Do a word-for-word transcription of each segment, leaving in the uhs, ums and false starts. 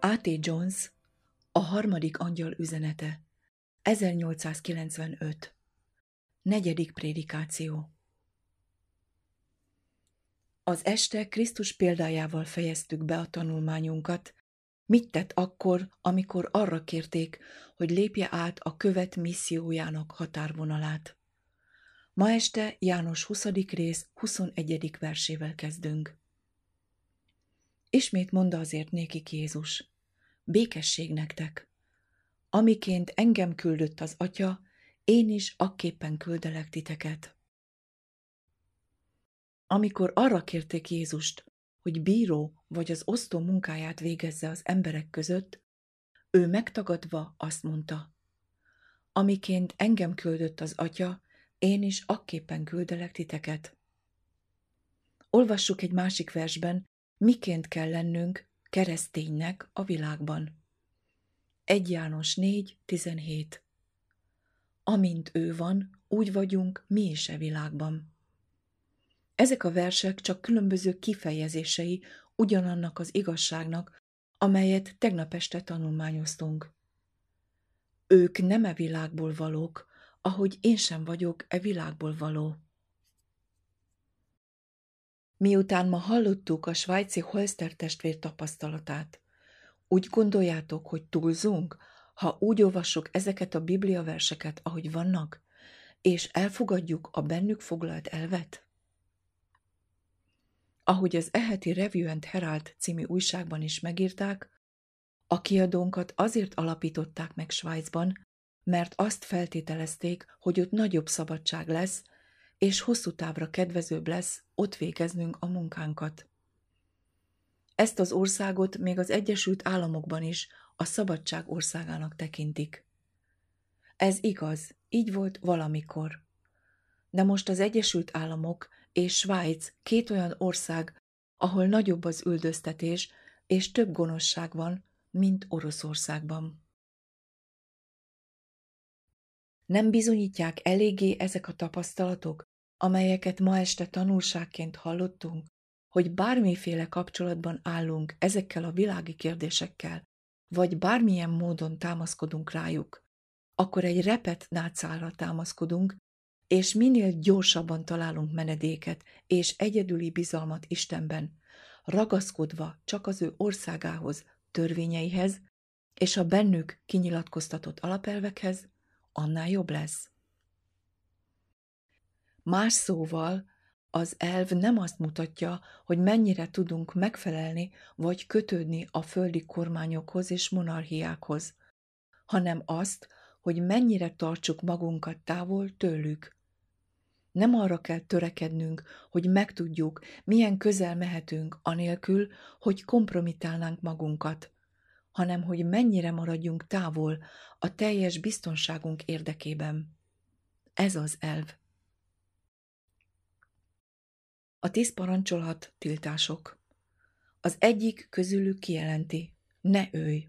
á té. Jones, a harmadik angyal üzenete, ezernyolcszázkilencvenöt, negyedik prédikáció. Az este Krisztus példájával fejeztük be a tanulmányunkat, mit tett akkor, amikor arra kérték, hogy lépje át a követ missziójának határvonalát. Ma este János huszadik rész huszonegyedik versével kezdünk. Ismét mondta azért nékik Jézus: békesség nektek! Amiként engem küldött az Atya, én is akképpen küldelek titeket. Amikor arra kérték Jézust, hogy bíró vagy az osztó munkáját végezze az emberek között, ő megtagadva azt mondta: amiként engem küldött az Atya, én is akképpen küldelek titeket. Olvassuk egy másik versben, miként kell lennünk kereszténynek a világban. Első János négy tizenhét. Amint ő van, úgy vagyunk mi is e világban. Ezek a versek csak különböző kifejezései ugyanannak az igazságnak, amelyet tegnap este tanulmányoztunk. Ők nem e világból valók, ahogy én sem vagyok e világból való. Miután ma hallottuk a svájci Holster testvér tapasztalatát, úgy gondoljátok, hogy túlzunk, ha úgy olvassuk ezeket a bibliaverseket, ahogy vannak, és elfogadjuk a bennük foglalt elvet? Ahogy az E.heti Review and Herald című újságban is megírták, a kiadónkat azért alapították meg Svájcban, mert azt feltételezték, hogy ott nagyobb szabadság lesz, és hosszú távra kedvezőbb lesz ott végeznünk a munkánkat. Ezt az országot még az Egyesült Államokban is a szabadság országának tekintik. Ez igaz, így volt valamikor. De most az Egyesült Államok és Svájc két olyan ország, ahol nagyobb az üldöztetés és több gonoszság van, mint Oroszországban. Nem bizonyítják eléggé ezek a tapasztalatok, amelyeket ma este tanulságként hallottunk, hogy bármiféle kapcsolatban állunk ezekkel a világi kérdésekkel, vagy bármilyen módon támaszkodunk rájuk, akkor egy repet nátszálra támaszkodunk, és minél gyorsabban találunk menedéket és egyedüli bizalmat Istenben, ragaszkodva csak az ő országához, törvényeihez, és a bennük kinyilatkoztatott alapelvekhez, annál jobb lesz. Más szóval, az elv nem azt mutatja, hogy mennyire tudunk megfelelni vagy kötődni a földi kormányokhoz és monarchiákhoz, hanem azt, hogy mennyire tartsuk magunkat távol tőlük. Nem arra kell törekednünk, hogy megtudjuk, milyen közel mehetünk anélkül, hogy kompromitálnánk magunkat, hanem hogy mennyire maradjunk távol a teljes biztonságunk érdekében. Ez az elv. A tíz parancsolat, tiltások. Az egyik közülük kijelenti: ne ölj.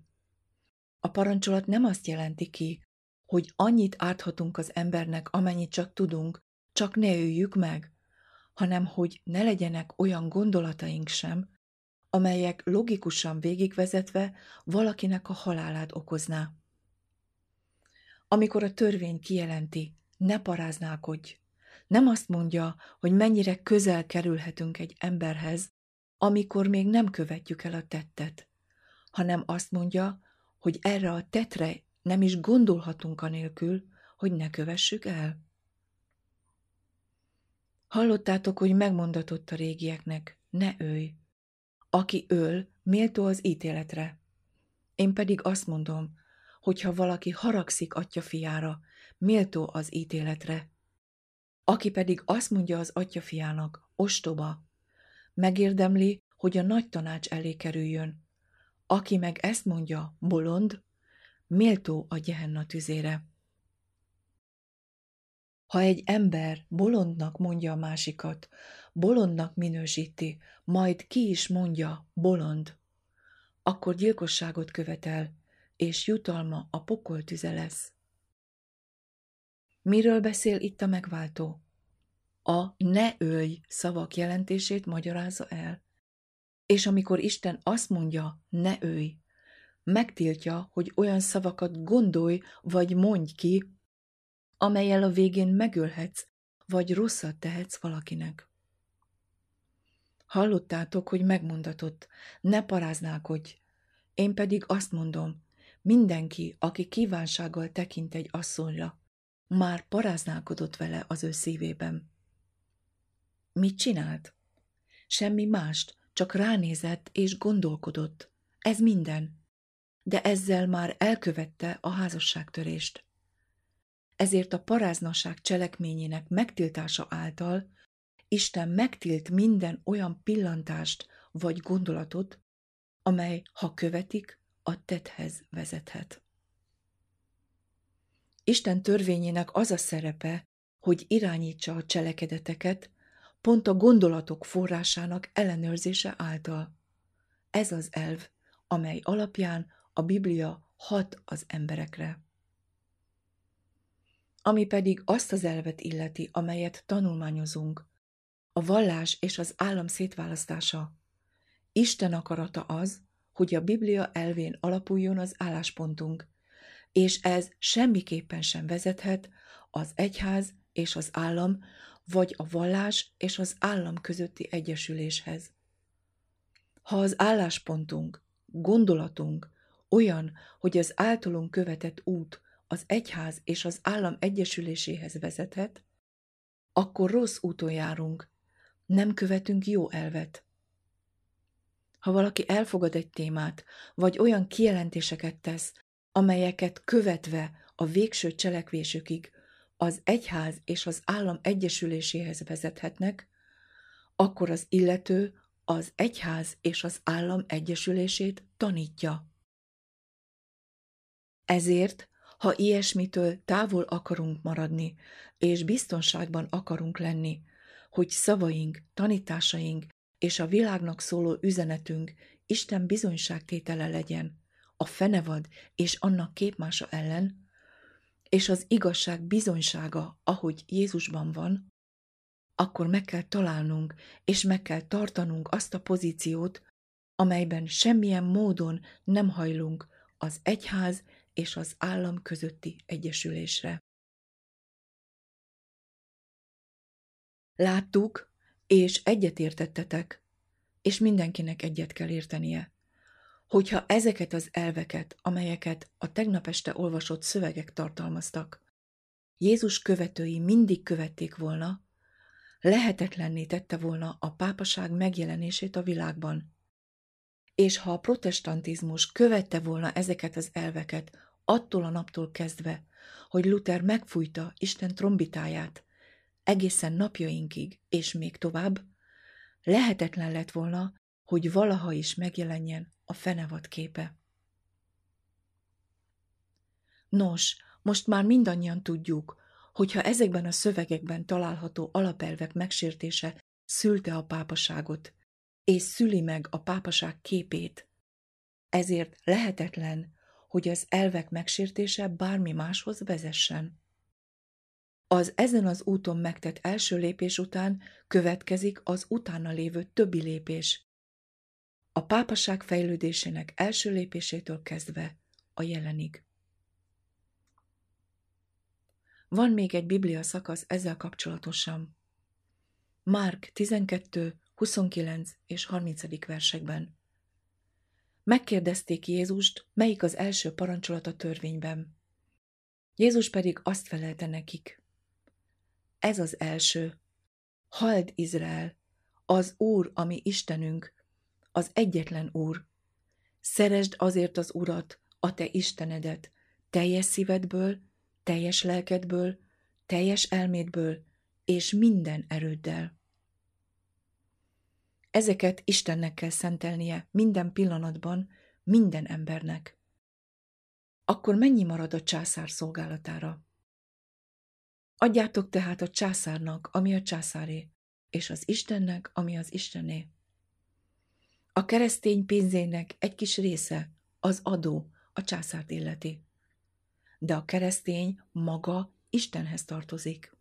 A parancsolat nem azt jelenti ki, hogy annyit árthatunk az embernek, amennyit csak tudunk, csak ne öljük meg, hanem hogy ne legyenek olyan gondolataink sem, amelyek logikusan végigvezetve valakinek a halálát okozná. Amikor a törvény kijelenti: ne paráználkodj, nem azt mondja, hogy mennyire közel kerülhetünk egy emberhez, amikor még nem követjük el a tettet, hanem azt mondja, hogy erre a tettre nem is gondolhatunk anélkül, hogy ne kövessük el. Hallottátok, hogy megmondatott a régieknek: ne ölj. Aki öl, méltó az ítéletre. Én pedig azt mondom, hogy ha valaki haragszik atya fiára, méltó az ítéletre. Aki pedig azt mondja az atya fiának: ostoba, megérdemli, hogy a nagy tanács elé kerüljön. Aki meg ezt mondja: bolond, méltó a gyehenna tüzére. Ha egy ember bolondnak mondja a másikat, bolondnak minősíti, majd ki is mondja: bolond, akkor gyilkosságot követel, és jutalma a pokol tüze lesz. Miről beszél itt a megváltó? A ne ölj szavak jelentését magyarázza el. És amikor Isten azt mondja: ne ölj, megtiltja, hogy olyan szavakat gondolj vagy mondj ki, amelyel a végén megölhetsz, vagy rosszat tehetsz valakinek. Hallottátok, hogy megmondatott, ne paráználkodj. Én pedig azt mondom, mindenki, aki kívánsággal tekint egy asszonyra, már paráználkodott vele az ő szívében. Mit csinált? Semmi mást, csak ránézett és gondolkodott. Ez minden. De ezzel már elkövette a házasságtörést. Ezért a paráznaság cselekményének megtiltása által Isten megtilt minden olyan pillantást vagy gondolatot, amely, ha követik, a tetthez vezethet. Isten törvényének az a szerepe, hogy irányítsa a cselekedeteket, pont a gondolatok forrásának ellenőrzése által. Ez az elv, amely alapján a Biblia hat az emberekre. Ami pedig azt az elvet illeti, amelyet tanulmányozunk, a vallás és az állam szétválasztása. Isten akarata az, hogy a Biblia elvén alapuljon az álláspontunk, és ez semmiképpen sem vezethet az egyház és az állam, vagy a vallás és az állam közötti egyesüléshez. Ha az álláspontunk, gondolatunk olyan, hogy az általunk követett út az egyház és az állam egyesüléséhez vezethet, akkor rossz úton járunk, nem követünk jó elvet. Ha valaki elfogad egy témát, vagy olyan kijelentéseket tesz, amelyeket követve a végső cselekvésükig az egyház és az állam egyesüléséhez vezethetnek, akkor az illető az egyház és az állam egyesülését tanítja. Ezért, ha ilyesmitől távol akarunk maradni, és biztonságban akarunk lenni, hogy szavaink, tanításaink és a világnak szóló üzenetünk Isten bizonyságtétele legyen, a fenevad és annak képmása ellen, és az igazság bizonysága, ahogy Jézusban van, akkor meg kell találnunk és meg kell tartanunk azt a pozíciót, amelyben semmilyen módon nem hajlunk az egyház és az állam közötti egyesülésre. Láttuk, és egyetértettetek, és mindenkinek egyet kell értenie. Hogyha ezeket az elveket, amelyeket a tegnap este olvasott szövegek tartalmaztak, Jézus követői mindig követték volna, lehetetlenné tette volna a pápaság megjelenését a világban. És ha a protestantizmus követte volna ezeket az elveket attól a naptól kezdve, hogy Luther megfújta Isten trombitáját, egészen napjainkig és még tovább, lehetetlen lett volna, hogy valaha is megjelenjen a fenevad képe. Nos, most már mindannyian tudjuk, hogyha ezekben a szövegekben található alapelvek megsértése szülte a pápaságot, és szüli meg a pápaság képét. Ezért lehetetlen, hogy az elvek megsértése bármi máshoz vezessen. Az ezen az úton megtett első lépés után következik az utána lévő többi lépés. A pápaság fejlődésének első lépésétől kezdve a jelenig. Van még egy biblia szakasz ezzel kapcsolatosan. Márk tizenkettő, huszonkilenc és harmincadik versekben. Megkérdezték Jézust, melyik az első parancsolat a törvényben. Jézus pedig azt felelte nekik. Ez az első. Halld, Izrael, az Úr, a mi Istenünk, az egyetlen Úr. Szeresd azért az Urat, a te Istenedet, teljes szívedből, teljes lelkedből, teljes elmédből és minden erőddel. Ezeket Istennek kell szentelnie minden pillanatban, minden embernek. Akkor mennyi marad a császár szolgálatára? Adjátok tehát a császárnak, ami a császáré, és az Istennek, ami az Istené. A keresztény pénzének egy kis része, az adó, a császárt illeti. De a keresztény maga Istenhez tartozik.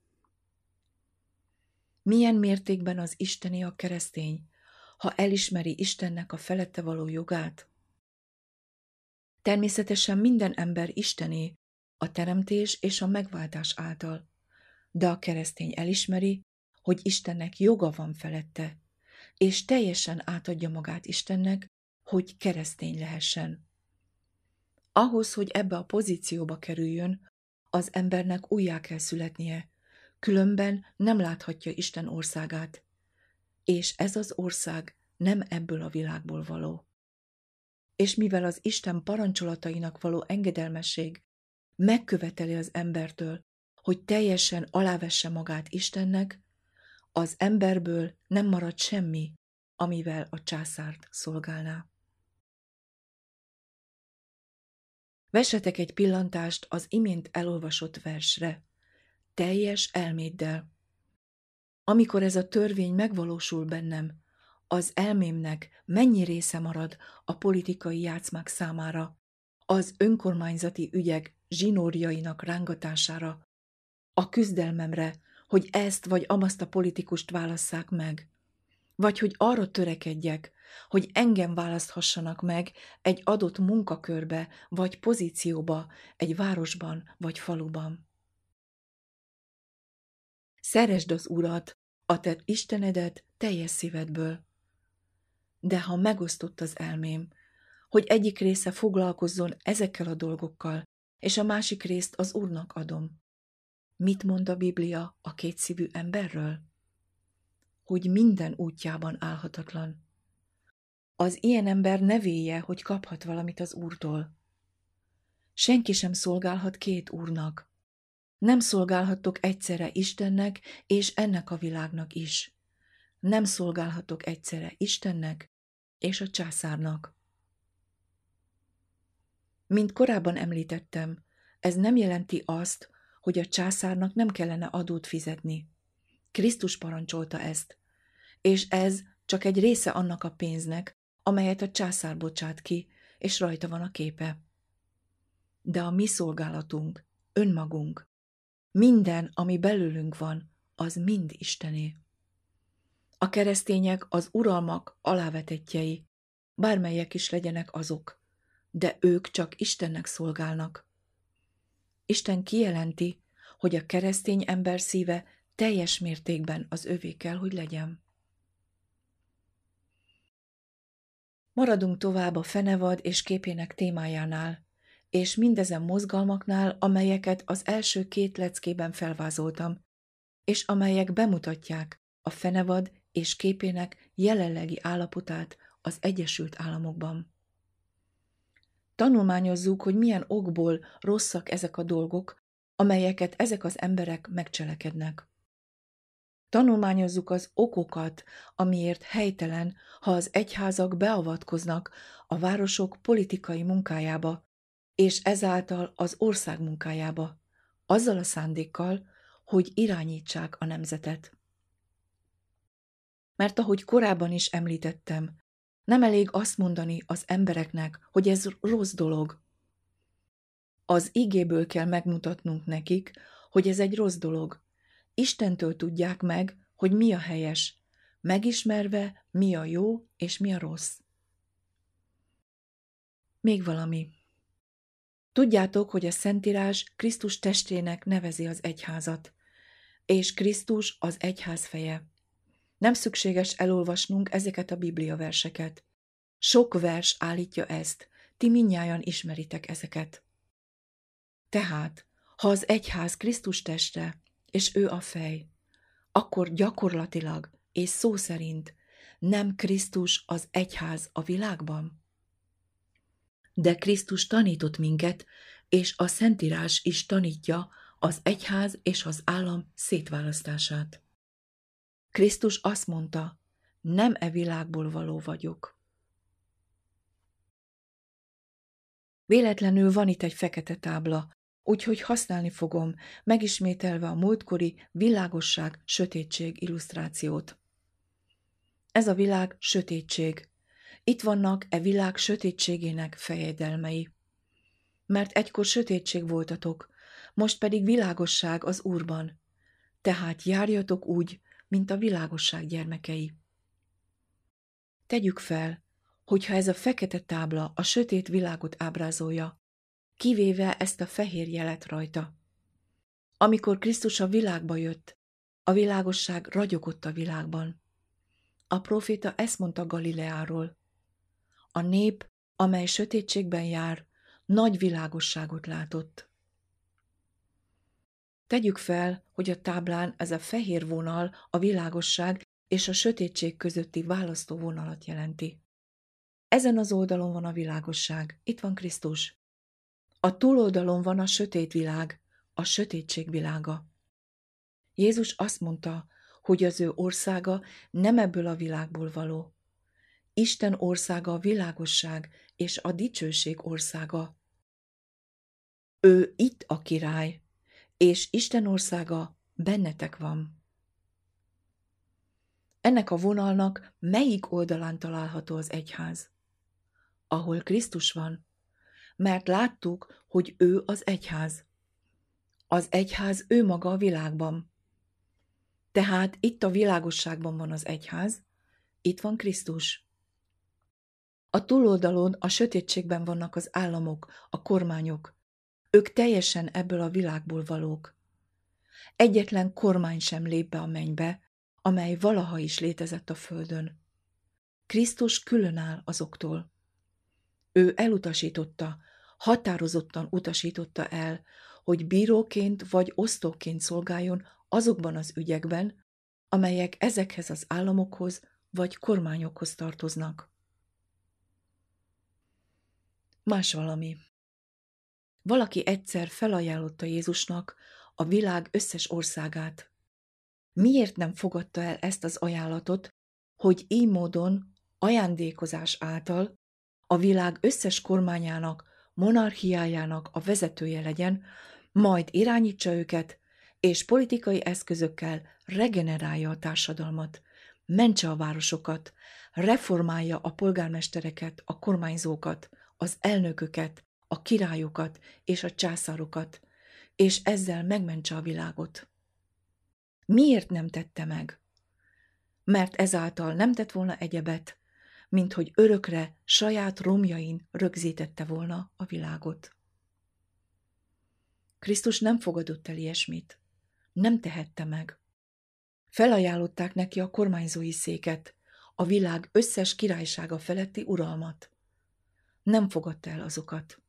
Milyen mértékben az Istené a keresztény, ha elismeri Istennek a felette való jogát? Természetesen minden ember istené a teremtés és a megváltás által, de a keresztény elismeri, hogy Istennek joga van felette, és teljesen átadja magát Istennek, hogy keresztény lehessen. Ahhoz, hogy ebbe a pozícióba kerüljön, az embernek újjá kell születnie, különben nem láthatja Isten országát, és ez az ország nem ebből a világból való. És mivel az Isten parancsolatainak való engedelmesség megköveteli az embertől, hogy teljesen alávesse magát Istennek, az emberből nem marad semmi, amivel a császárt szolgálná. Vessetek egy pillantást az imént elolvasott versre, teljes elméddel. Amikor ez a törvény megvalósul bennem, az elmémnek mennyi része marad a politikai játszmák számára, az önkormányzati ügyek zsinórjainak rángatására, a küzdelmemre, hogy ezt vagy amazt a politikust válasszák meg, vagy hogy arra törekedjek, hogy engem választhassanak meg egy adott munkakörbe vagy pozícióba egy városban vagy faluban. Szeresd az Urat, a te Istenedet teljes szívedből. De ha megosztott az elmém, hogy egyik része foglalkozzon ezekkel a dolgokkal, és a másik részt az Úrnak adom. Mit mond a Biblia a kétszívű emberről? Hogy minden útjában álhatatlan. Az ilyen ember ne vélje, hogy kaphat valamit az Úrtól. Senki sem szolgálhat két úrnak. Nem szolgálhattok egyszerre Istennek és ennek a világnak is. Nem szolgálhatok egyszerre Istennek és a császárnak. Mint korábban említettem, ez nem jelenti azt, hogy a császárnak nem kellene adót fizetni. Krisztus parancsolta ezt, és ez csak egy része annak a pénznek, amelyet a császár bocsát ki, és rajta van a képe. De a mi szolgálatunk, önmagunk, minden, ami belőlünk van, az mind Istené. A keresztények az uralmak alávetettjei, bármelyek is legyenek azok, de ők csak Istennek szolgálnak. Isten kijelenti, hogy a keresztény ember szíve teljes mértékben az övé kell, hogy legyen. Maradunk tovább a fenevad és képének témájánál, és mindezen mozgalmaknál, amelyeket az első két leckében felvázoltam, és amelyek bemutatják a fenevad és képének jelenlegi állapotát az Egyesült Államokban. Tanulmányozzuk, hogy milyen okból rosszak ezek a dolgok, amelyeket ezek az emberek megcselekednek. Tanulmányozzuk az okokat, amiért helytelen, ha az egyházak beavatkoznak a városok politikai munkájába, és ezáltal az ország munkájába, azzal a szándékkal, hogy irányítsák a nemzetet. Mert ahogy korábban is említettem, nem elég azt mondani az embereknek, hogy ez rossz dolog. Az igéből kell megmutatnunk nekik, hogy ez egy rossz dolog. Istentől tudják meg, hogy mi a helyes, megismerve, mi a jó és mi a rossz. Még valami. Tudjátok, hogy a Szentírás Krisztus testének nevezi az egyházat, és Krisztus az egyház feje. Nem szükséges elolvasnunk ezeket a Biblia verseket. Sok vers állítja ezt, ti mindnyájan ismeritek ezeket. Tehát, ha az egyház Krisztus teste, és ő a fej, akkor gyakorlatilag és szó szerint nem Krisztus az egyház a világban. De Krisztus tanított minket, és a Szentírás is tanítja az egyház és az állam szétválasztását. Krisztus azt mondta, nem e világból való vagyok. Véletlenül van itt egy fekete tábla, úgyhogy használni fogom, megismételve a múltkori világosság-sötétség illusztrációt. Ez a világ sötétség. Itt vannak e világ sötétségének fejedelmei. Mert egykor sötétség voltatok, most pedig világosság az Úrban. Tehát járjatok úgy, mint a világosság gyermekei. Tegyük fel, hogyha ez a fekete tábla a sötét világot ábrázolja, kivéve ezt a fehér jelet rajta. Amikor Krisztus a világba jött, a világosság ragyogott a világban. A próféta ezt mondta Galileáról. A nép, amely sötétségben jár, nagy világosságot látott. Tegyük fel, hogy a táblán ez a fehér vonal a világosság és a sötétség közötti választó vonalat jelenti. Ezen az oldalon van a világosság, itt van Krisztus. A túloldalon van a sötét világ, a sötétség világa. Jézus azt mondta, hogy az ő országa nem ebből a világból való. Isten országa a világosság és a dicsőség országa. Ő itt a király, és Isten országa bennetek van. Ennek a vonalnak melyik oldalán található az egyház? Ahol Krisztus van, mert láttuk, hogy ő az egyház. Az egyház ő maga a világban. Tehát itt a világosságban van az egyház, itt van Krisztus. A túloldalon a sötétségben vannak az államok, a kormányok. Ők teljesen ebből a világból valók. Egyetlen kormány sem lép be a mennybe, amely valaha is létezett a földön. Krisztus különáll azoktól. Ő elutasította, határozottan utasította el, hogy bíróként vagy osztóként szolgáljon azokban az ügyekben, amelyek ezekhez az államokhoz vagy kormányokhoz tartoznak. Más valami. Valaki egyszer felajánlotta Jézusnak a világ összes országát. Miért nem fogadta el ezt az ajánlatot, hogy így módon ajándékozás által a világ összes kormányának, monarchiájának a vezetője legyen, majd irányítsa őket, és politikai eszközökkel regenerálja a társadalmat, mentse a városokat, reformálja a polgármestereket, a kormányzókat, az elnököket, a királyokat és a császárokat, és ezzel megmentse a világot. Miért nem tette meg? Mert ezáltal nem tett volna egyebet, mint hogy örökre saját romjain rögzítette volna a világot. Krisztus nem fogadott el ilyesmit. Nem tehette meg. Felajánlották neki a kormányzói széket, a világ összes királysága feletti uralmat. Nem fogadta el azokat.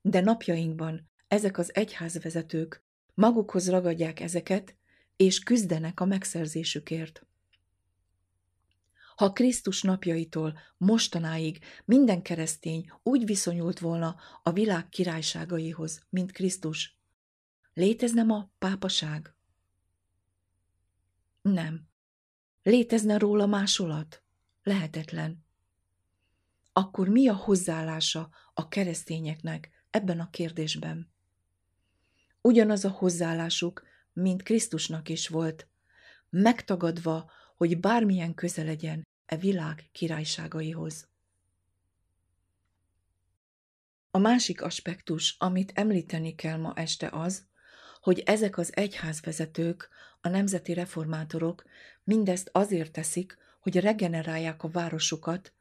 De napjainkban ezek az egyházvezetők magukhoz ragadják ezeket, és küzdenek a megszerzésükért. Ha Krisztus napjaitól mostanáig minden keresztény úgy viszonyult volna a világ királyságaihoz, mint Krisztus, létezne ma pápaság? Nem. Létezne róla másolat? Lehetetlen. Akkor mi a hozzáállása a keresztényeknek ebben a kérdésben? Ugyanaz a hozzáállásuk, mint Krisztusnak is volt, megtagadva, hogy bármilyen köze legyen e világ királyságaihoz. A másik aspektus, amit említeni kell ma este az, hogy ezek az egyházvezetők, a nemzeti reformátorok mindezt azért teszik, hogy regenerálják a városukat,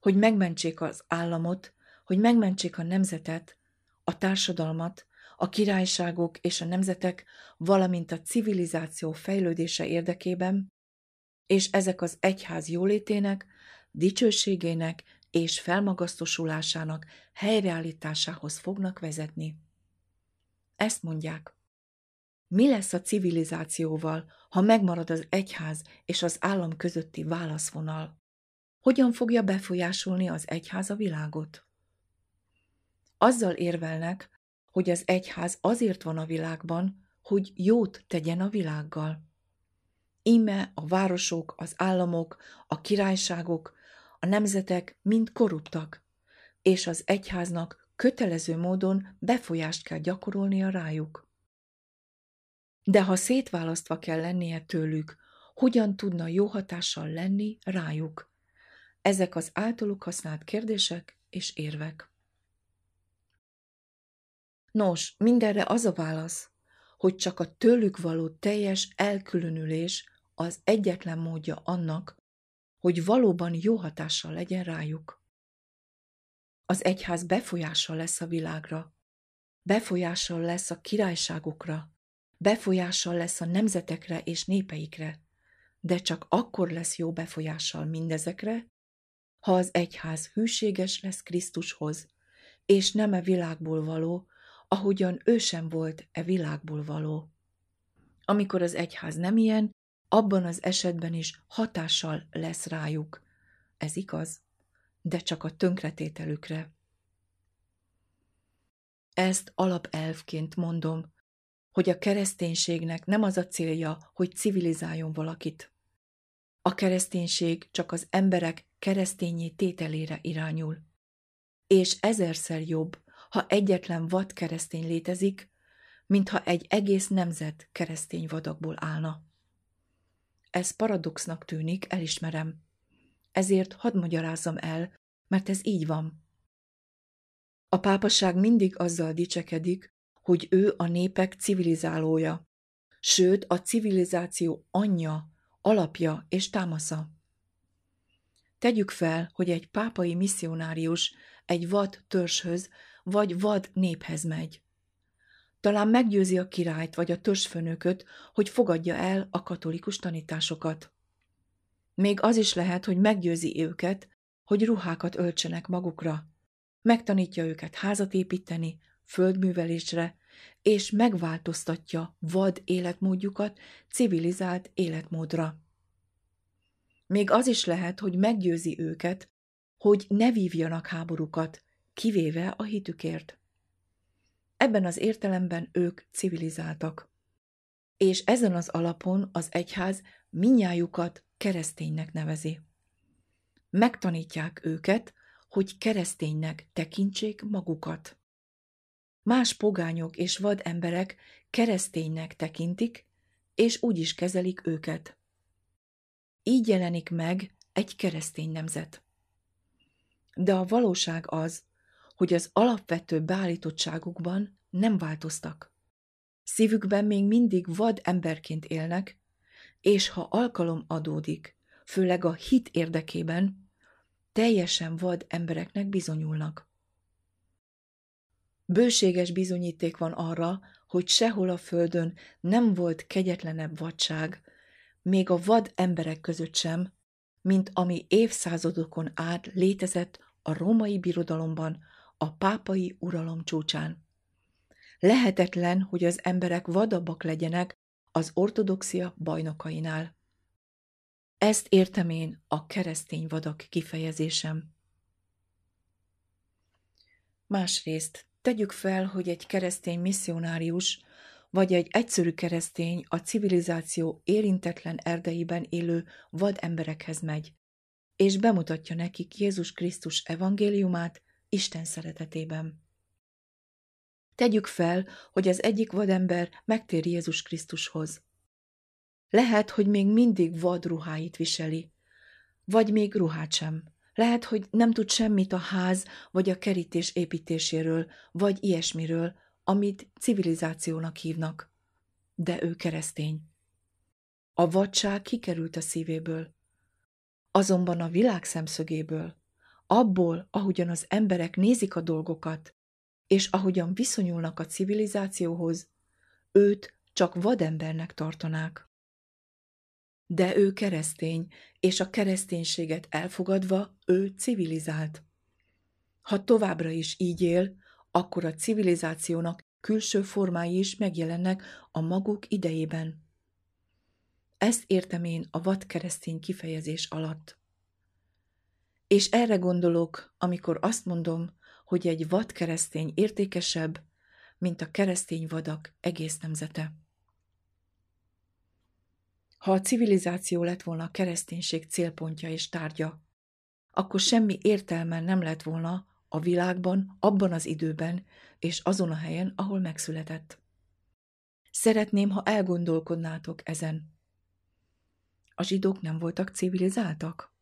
hogy megmentsék az államot, hogy megmentsék a nemzetet, a társadalmat, a királyságok és a nemzetek, valamint a civilizáció fejlődése érdekében, és ezek az egyház jólétének, dicsőségének és felmagasztosulásának helyreállításához fognak vezetni. Ezt mondják. Mi lesz a civilizációval, ha megmarad az egyház és az állam közötti válaszvonal? Hogyan fogja befolyásolni az egyház a világot? Azzal érvelnek, hogy az egyház azért van a világban, hogy jót tegyen a világgal. Íme a városok, az államok, a királyságok, a nemzetek mind korruptak, és az egyháznak kötelező módon befolyást kell gyakorolnia rájuk. De ha szétválasztva kell lennie tőlük, hogyan tudna jó hatással lenni rájuk? Ezek az általuk használt kérdések és érvek. Nos, mindenre az a válasz, hogy csak a tőlük való teljes elkülönülés az egyetlen módja annak, hogy valóban jó hatással legyen rájuk. Az egyház befolyással lesz a világra, befolyással lesz a királyságokra, befolyással lesz a nemzetekre és népeikre, de csak akkor lesz jó befolyással mindezekre, ha az egyház hűséges lesz Krisztushoz, és nem e világból való, ahogyan ő sem volt e világból való. Amikor az egyház nem ilyen, abban az esetben is hatással lesz rájuk. Ez igaz, de csak a tönkretételükre. Ezt alapelvként mondom, hogy a kereszténységnek nem az a célja, hogy civilizáljon valakit. A kereszténység csak az emberek keresztényi tételére irányul. És ezerszer jobb, ha egyetlen vad keresztény létezik, mintha egy egész nemzet keresztény vadakból állna. Ez paradoxnak tűnik, elismerem. Ezért hadd magyarázzam el, mert ez így van. A pápaság mindig azzal dicsekedik, hogy ő a népek civilizálója, sőt a civilizáció anyja, alapja és támasza. Tegyük fel, hogy egy pápai misszionárius egy vad törzshöz vagy vad néphez megy. Talán meggyőzi a királyt vagy a törzsfőnököt, hogy fogadja el a katolikus tanításokat. Még az is lehet, hogy meggyőzi őket, hogy ruhákat öltsenek magukra. Megtanítja őket házat építeni, földművelésre, és megváltoztatja vad életmódjukat civilizált életmódra. Még az is lehet, hogy meggyőzi őket, hogy ne vívjanak háborúkat, kivéve a hitükért. Ebben az értelemben ők civilizáltak. És ezen az alapon az egyház mindnyájukat kereszténynek nevezi. Megtanítják őket, hogy kereszténynek tekintsék magukat. Más pogányok és vad emberek kereszténynek tekintik, és úgy is kezelik őket. Így jelenik meg egy keresztény nemzet. De a valóság az, hogy az alapvető beállítottságukban nem változtak. Szívükben még mindig vad emberként élnek, és ha alkalom adódik, főleg a hit érdekében, teljesen vad embereknek bizonyulnak. Bőséges bizonyíték van arra, hogy sehol a földön nem volt kegyetlenebb vadság, még a vad emberek között sem, mint ami évszázadokon át létezett a római birodalomban, a pápai uralom csúcsán. Lehetetlen, hogy az emberek vadabbak legyenek az ortodoxia bajnokainál. Ezt értem én a keresztény vadak kifejezésem. Másrészt, tegyük fel, hogy egy keresztény misszionárius vagy egy egyszerű keresztény a civilizáció érintetlen erdeiben élő vad emberekhez megy, és bemutatja nekik Jézus Krisztus evangéliumát Isten szeretetében. Tegyük fel, hogy az egyik vadember megtér Jézus Krisztushoz. Lehet, hogy még mindig vad ruháit viseli, vagy még ruhát sem. Lehet, hogy nem tud semmit a ház vagy a kerítés építéséről, vagy ilyesmiről, amit civilizációnak hívnak. De ő keresztény. A vadság kikerült a szívéből. Azonban a világ szemszögéből, abból, ahogyan az emberek nézik a dolgokat, és ahogyan viszonyulnak a civilizációhoz, őt csak vadembernek tartanák. De ő keresztény, és a kereszténységet elfogadva ő civilizált. Ha továbbra is így él, akkor a civilizációnak külső formái is megjelennek a maguk idejében. Ezt értem én a vadkeresztény kifejezés alatt. És erre gondolok, amikor azt mondom, hogy egy vadkeresztény értékesebb, mint a keresztény vadak egész nemzete. Ha a civilizáció lett volna a kereszténység célpontja és tárgya, akkor semmi értelme nem lett volna a világban, abban az időben és azon a helyen, ahol megszületett. Szeretném, ha elgondolkodnátok ezen. A zsidók nem voltak civilizáltak?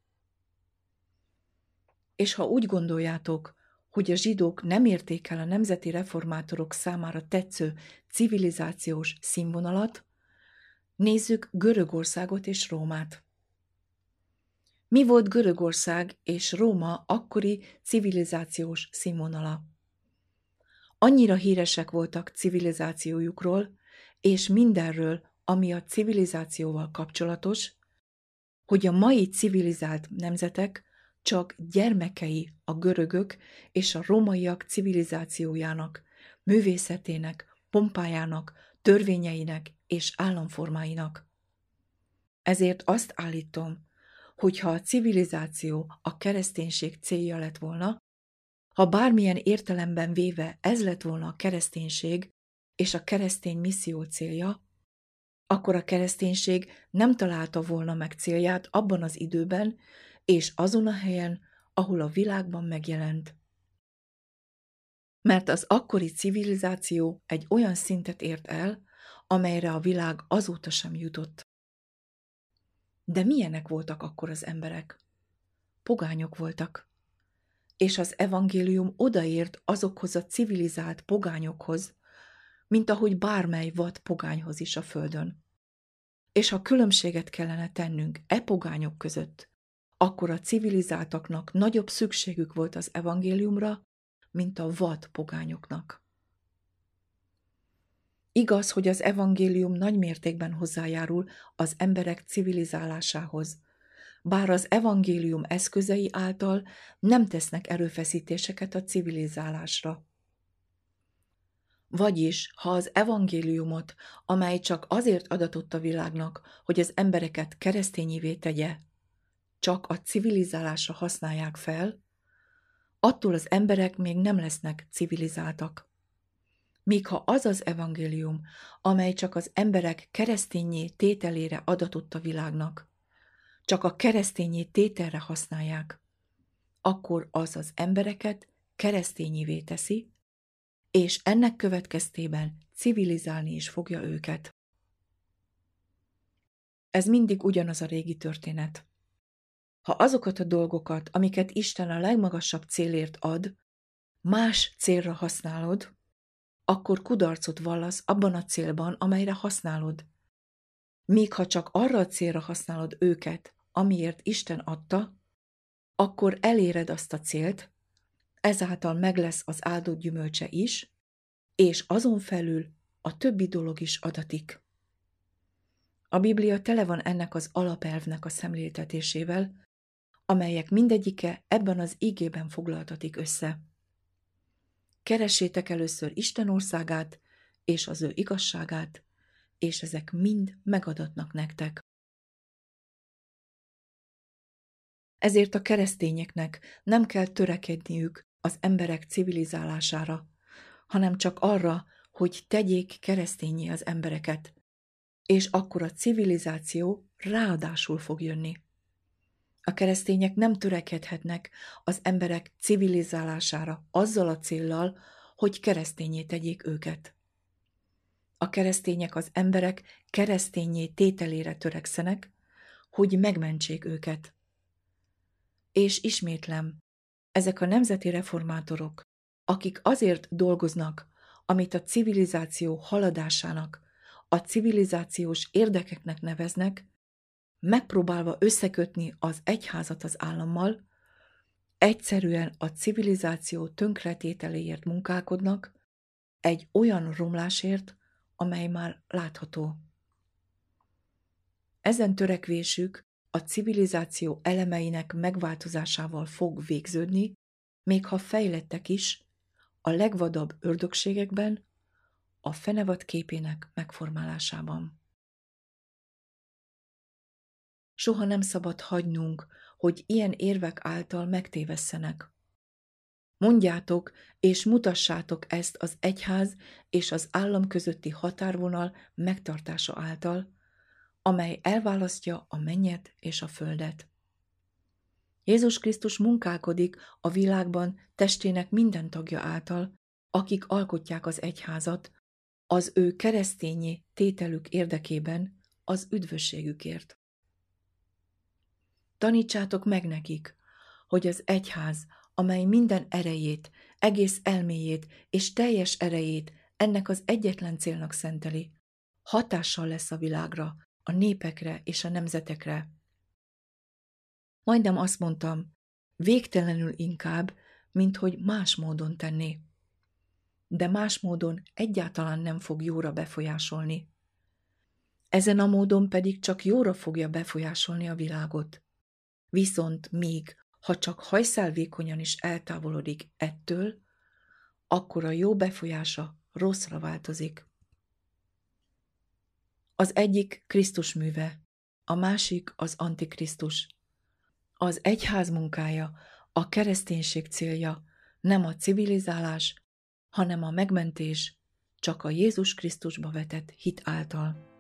És ha úgy gondoljátok, hogy a zsidók nem érték el a nemzeti reformátorok számára tetsző civilizációs színvonalat, nézzük Görögországot és Rómát. Mi volt Görögország és Róma akkori civilizációs színvonala? Annyira híresek voltak civilizációjukról, és mindenről, ami a civilizációval kapcsolatos, hogy a mai civilizált nemzetek csak gyermekei a görögök és a rómaiak civilizációjának, művészetének, pompájának, törvényeinek és államformáinak. Ezért azt állítom, hogy ha a civilizáció a kereszténység célja lett volna, ha bármilyen értelemben véve ez lett volna a kereszténység és a keresztény misszió célja, akkor a kereszténység nem találta volna meg célját abban az időben és azon a helyen, ahol a világban megjelent. Mert az akkori civilizáció egy olyan szintet ért el, amelyre a világ azóta sem jutott. De milyenek voltak akkor az emberek? Pogányok voltak. És az evangélium odaért azokhoz a civilizált pogányokhoz, mint ahogy bármely vad pogányhoz is a földön. És ha különbséget kellene tennünk e pogányok között, akkor a civilizáltaknak nagyobb szükségük volt az evangéliumra, mint a vad pogányoknak. Igaz, hogy az evangélium nagy mértékben hozzájárul az emberek civilizálásához, bár az evangélium eszközei által nem tesznek erőfeszítéseket a civilizálásra. Vagyis, ha az evangéliumot, amely csak azért adatott a világnak, hogy az embereket keresztényivé tegye, csak a civilizálásra használják fel, attól az emberek még nem lesznek civilizáltak. Míg ha az az evangélium, amely csak az emberek keresztényé tételére adatott a világnak, csak a keresztényé tételre használják, akkor az az embereket keresztényivé teszi, és ennek következtében civilizálni is fogja őket. Ez mindig ugyanaz a régi történet. Ha azokat a dolgokat, amiket Isten a legmagasabb célért ad, más célra használod, akkor kudarcot vallasz abban a célban, amelyre használod. Míg ha csak arra a célra használod őket, amiért Isten adta, akkor eléred azt a célt, ezáltal meg lesz az áldott gyümölcse is, és azon felül a többi dolog is adatik. A Biblia tele van ennek az alapelvnek a szemléltetésével, amelyek mindegyike ebben az igében foglaltatik össze. Keressétek először Isten országát és az ő igazságát, és ezek mind megadatnak nektek. Ezért a keresztényeknek nem kell törekedniük az emberek civilizálására, hanem csak arra, hogy tegyék keresztényé az embereket, és akkor a civilizáció ráadásul fog jönni. A keresztények nem törekedhetnek az emberek civilizálására azzal a céllal, hogy keresztényé tegyék őket. A keresztények az emberek keresztényé tételére törekszenek, hogy megmentsék őket. És ismétlem, ezek a nemzeti reformátorok, akik azért dolgoznak, amit a civilizáció haladásának, a civilizációs érdekeknek neveznek, megpróbálva összekötni az egyházat az állammal, egyszerűen a civilizáció tönkretételéért munkálkodnak, egy olyan romlásért, amely már látható. Ezen törekvésük a civilizáció elemeinek megváltozásával fog végződni, még ha fejlettek is, a legvadabb ördögségekben, a fenevad képének megformálásában. Soha nem szabad hagynunk, hogy ilyen érvek által megtévesszenek. Mondjátok és mutassátok ezt az egyház és az állam közötti határvonal megtartása által, amely elválasztja a mennyet és a földet. Jézus Krisztus munkálkodik a világban testének minden tagja által, akik alkotják az egyházat, az ő keresztényi tételük érdekében, az üdvösségükért. Tanítsátok meg nekik, hogy az egyház, amely minden erejét, egész elméjét és teljes erejét ennek az egyetlen célnak szenteli, hatással lesz a világra, a népekre és a nemzetekre. Majdnem azt mondtam, végtelenül inkább, mint hogy más módon tenné. De más módon egyáltalán nem fog jóra befolyásolni. Ezen a módon pedig csak jóra fogja befolyásolni a világot. Viszont még, ha csak hajszálvékonyan is eltávolodik ettől, akkor a jó befolyása rosszra változik. Az egyik Krisztus műve, a másik az Antikrisztus. Az egyház munkája, a kereszténység célja nem a civilizálás, hanem a megmentés, csak a Jézus Krisztusba vetett hit által.